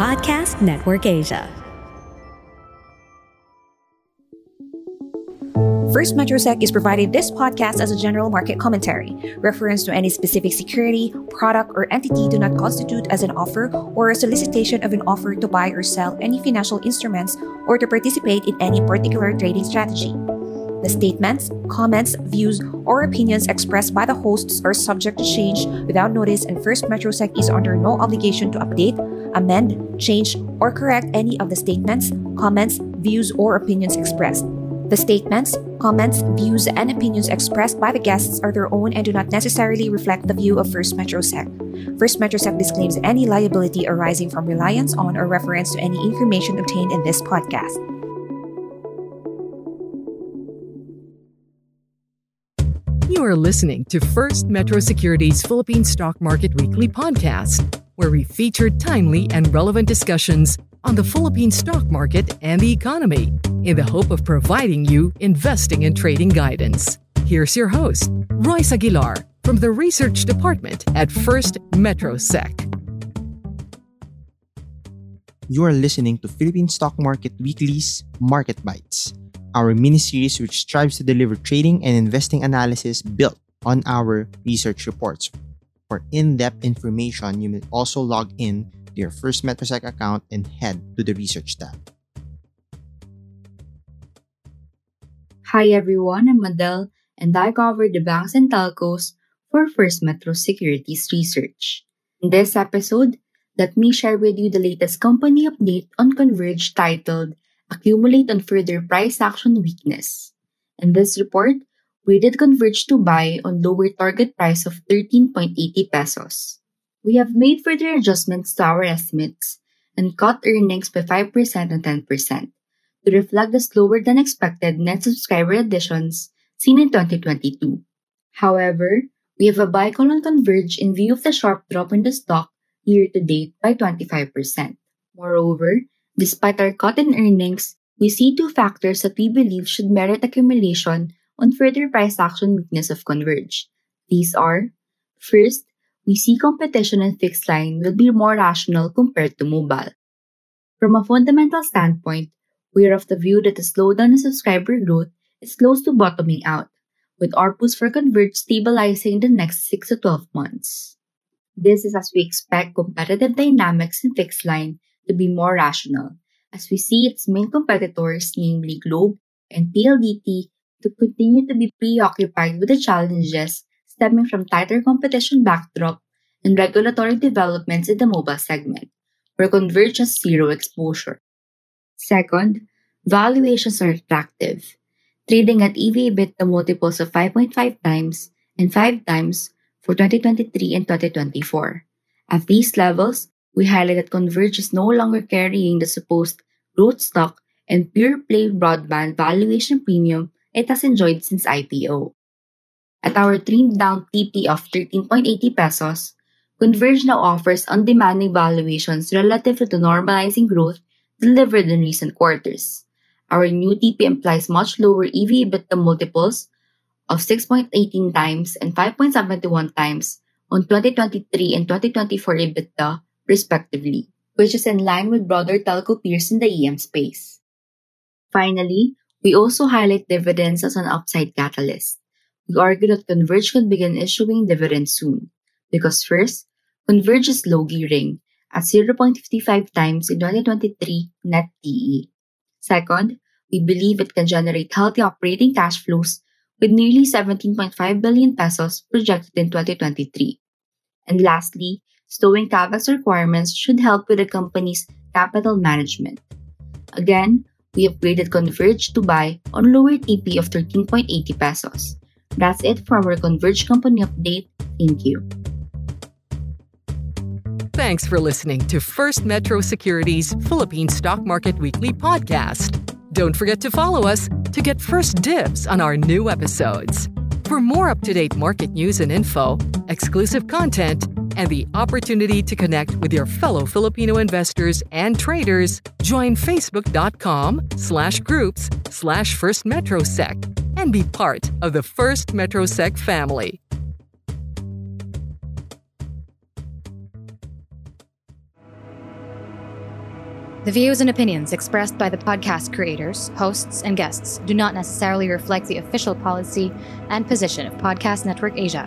Podcast Network Asia. First Metro Sec is providing this podcast as a general market commentary. Reference to any specific security, product, or entity do not constitute as an offer or a solicitation of an offer to buy or sell any financial instruments or to participate in any particular trading strategy. The statements, comments, views, or opinions expressed by the hosts are subject to change without notice, and First Metro Sec is under no obligation to update, amend, change, or correct any of the statements, comments, views, or opinions expressed. The statements, comments, views, and opinions expressed by the guests are their own and do not necessarily reflect the view of First Metro Sec. First Metro Sec disclaims any liability arising from reliance on or reference to any information obtained in this podcast. You are listening to First Metro Securities Philippine Stock Market Weekly Podcast, where we feature timely and relevant discussions on the Philippine stock market and the economy, in the hope of providing you investing and trading guidance. Here's your host, Royce Aguilar, from the Research Department at First Metro Sec. You are listening to Philippine Stock Market Weekly's Market Bites, our mini-series which strives to deliver trading and investing analysis built on our research reports. For in-depth information, you may also log in to your First Metro Sec account and head to the Research tab. Hi everyone, I'm Madel, and I cover the banks and telcos for First Metro Securities Research. In this episode, let me share with you the latest company update on Converge titled Accumulate on Further Price Action Weakness. In this report, we did Converge to buy on lower target price of 13.80 pesos. We have made further adjustments to our estimates and cut earnings by 5% and 10%. to reflect the slower-than-expected net subscriber additions seen in 2022. However, we have a buy call on Converge in view of the sharp drop in the stock year-to-date by 25%. Moreover, despite our cut in earnings, we see two factors that we believe should merit accumulation on further price action weakness of Converge. These are, first, we see competition in fixed line will be more rational compared to mobile. From a fundamental standpoint, we are of the view that the slowdown in subscriber growth is close to bottoming out, with ARPUs for Converge stabilizing in the next 6 to 12 months. This is as we expect competitive dynamics in fixed line to be more rational, as we see its main competitors, namely Globe and PLDT, to continue to be preoccupied with the challenges stemming from tighter competition backdrop and regulatory developments in the mobile segment, where Converge has zero exposure. Second, valuations are attractive, trading at EV/EBITDA multiples of 5.5 times and 5 times for 2023 and 2024. At these levels, we highlight that Converge is no longer carrying the supposed growth stock and pure-play broadband valuation premium it has enjoyed since IPO. At our trimmed-down TP of 13.80 pesos, Converge now offers undemanding valuations relative to the normalizing growth delivered in recent quarters. Our new TP implies much lower EV/EBITDA multiples of 6.18 times and 5.71 times on 2023 and 2024 EBITDA, respectively, which is in line with broader telco peers in the EM space. Finally, we also highlight dividends as an upside catalyst. We argue that Converge could begin issuing dividends soon, because first, Converge is low gearing, at 0.55 times in 2023 net PE. Second, we believe it can generate healthy operating cash flows with nearly 17.5 billion pesos projected in 2023. And lastly, slowing CapEx requirements should help with the company's capital management. Again, we upgraded Converge to buy on lower TP of 13.80 pesos. That's it for our Converge company update. Thank you. Thanks for listening to First Metro Securities Philippine Stock Market Weekly Podcast. Don't forget to follow us to get first dibs on our new episodes. For more up-to-date market news and info, exclusive content, and the opportunity to connect with your fellow Filipino investors and traders, join facebook.com/groups/First Metro Sec and be part of the First Metro Sec family. The views and opinions expressed by the podcast creators, hosts, and guests do not necessarily reflect the official policy and position of Podcast Network Asia,